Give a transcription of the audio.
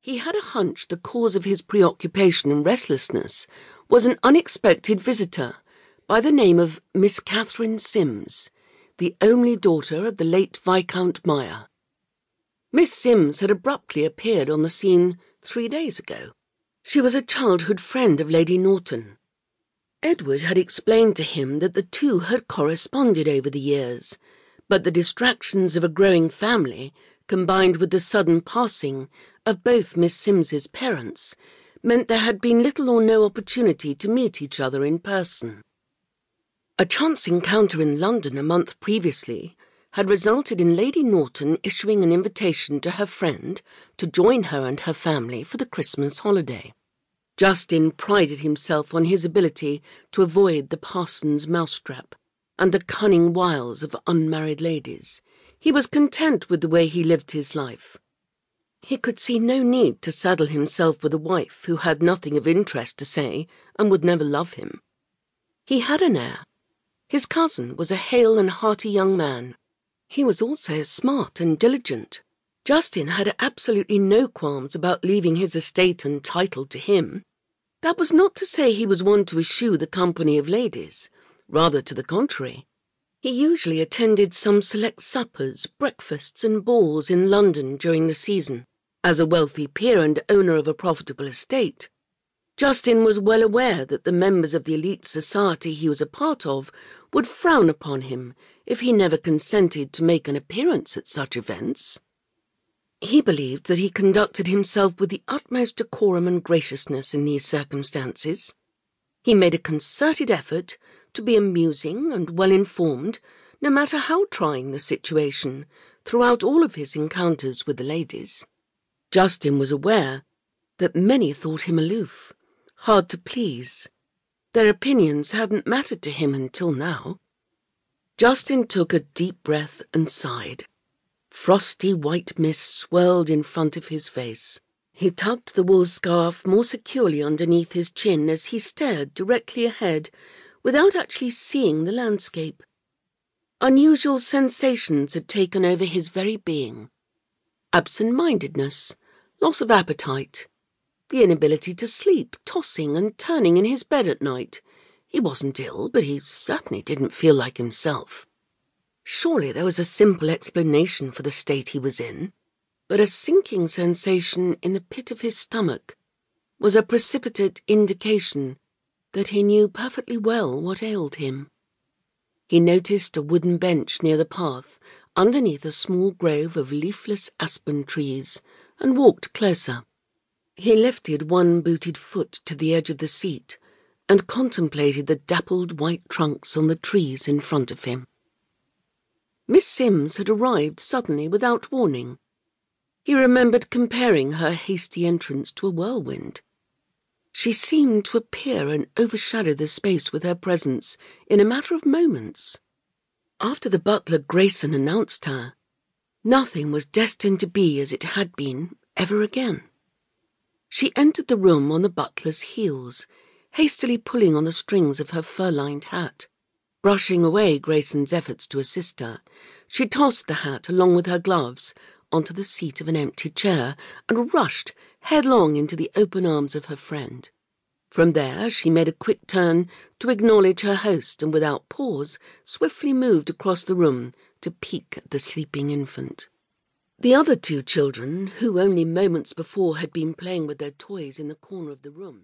He had a hunch the cause of his preoccupation and restlessness was an unexpected visitor by the name of Miss Catherine Simms, the only daughter of the late Viscount Meyer. Miss Simms had abruptly appeared on the scene 3 days ago. She was a childhood friend of Lady Norton. Edward had explained to him that the two had corresponded over the years, but the distractions of a growing family, combined with the sudden passing of both Miss Sims's parents, meant there had been little or no opportunity to meet each other in person. A chance encounter in London a month previously had resulted in Lady Norton issuing an invitation to her friend to join her and her family for the Christmas holiday. Justin prided himself on his ability to avoid the parson's mousetrap and the cunning wiles of unmarried ladies. He was content with the way he lived his life. He could see no need to saddle himself with a wife who had nothing of interest to say and would never love him. He had an heir. His cousin was a hale and hearty young man. He was also smart and diligent. Justin had absolutely no qualms about leaving his estate and title to him. That was not to say he was one to eschew the company of ladies. Rather to the contrary. He usually attended some select suppers, breakfasts, and balls in London during the season. As a wealthy peer and owner of a profitable estate, Justin was well aware that the members of the elite society he was a part of would frown upon him if he never consented to make an appearance at such events. He believed that he conducted himself with the utmost decorum and graciousness in these circumstances. He made a concerted effort to be amusing and well-informed, no matter how trying the situation, throughout all of his encounters with the ladies. Justin was aware that many thought him aloof, hard to please. Their opinions hadn't mattered to him until now. Justin took a deep breath and sighed. Frosty white mist swirled in front of his face. He tucked the wool scarf more securely underneath his chin as he stared directly ahead, without actually seeing the landscape. Unusual sensations had taken over his very being. Absent-mindedness, loss of appetite, the inability to sleep, tossing and turning in his bed at night. He wasn't ill, but he certainly didn't feel like himself. Surely there was a simple explanation for the state he was in, but a sinking sensation in the pit of his stomach was a precipitate indication that he knew perfectly well what ailed him. He noticed a wooden bench near the path, underneath a small grove of leafless aspen trees, and walked closer. He lifted one booted foot to the edge of the seat and contemplated the dappled white trunks on the trees in front of him. Miss Simms had arrived suddenly without warning. He remembered comparing her hasty entrance to a whirlwind. She seemed to appear and overshadow the space with her presence in a matter of moments. After the butler Grayson announced her, nothing was destined to be as it had been ever again. She entered the room on the butler's heels, hastily pulling on the strings of her fur-lined hat. Brushing away Grayson's efforts to assist her, she tossed the hat along with her gloves onto the seat of an empty chair and rushed headlong into the open arms of her friend. From there she made a quick turn to acknowledge her host and without pause swiftly moved across the room to peek at the sleeping infant. The other two children, who only moments before had been playing with their toys in the corner of the room,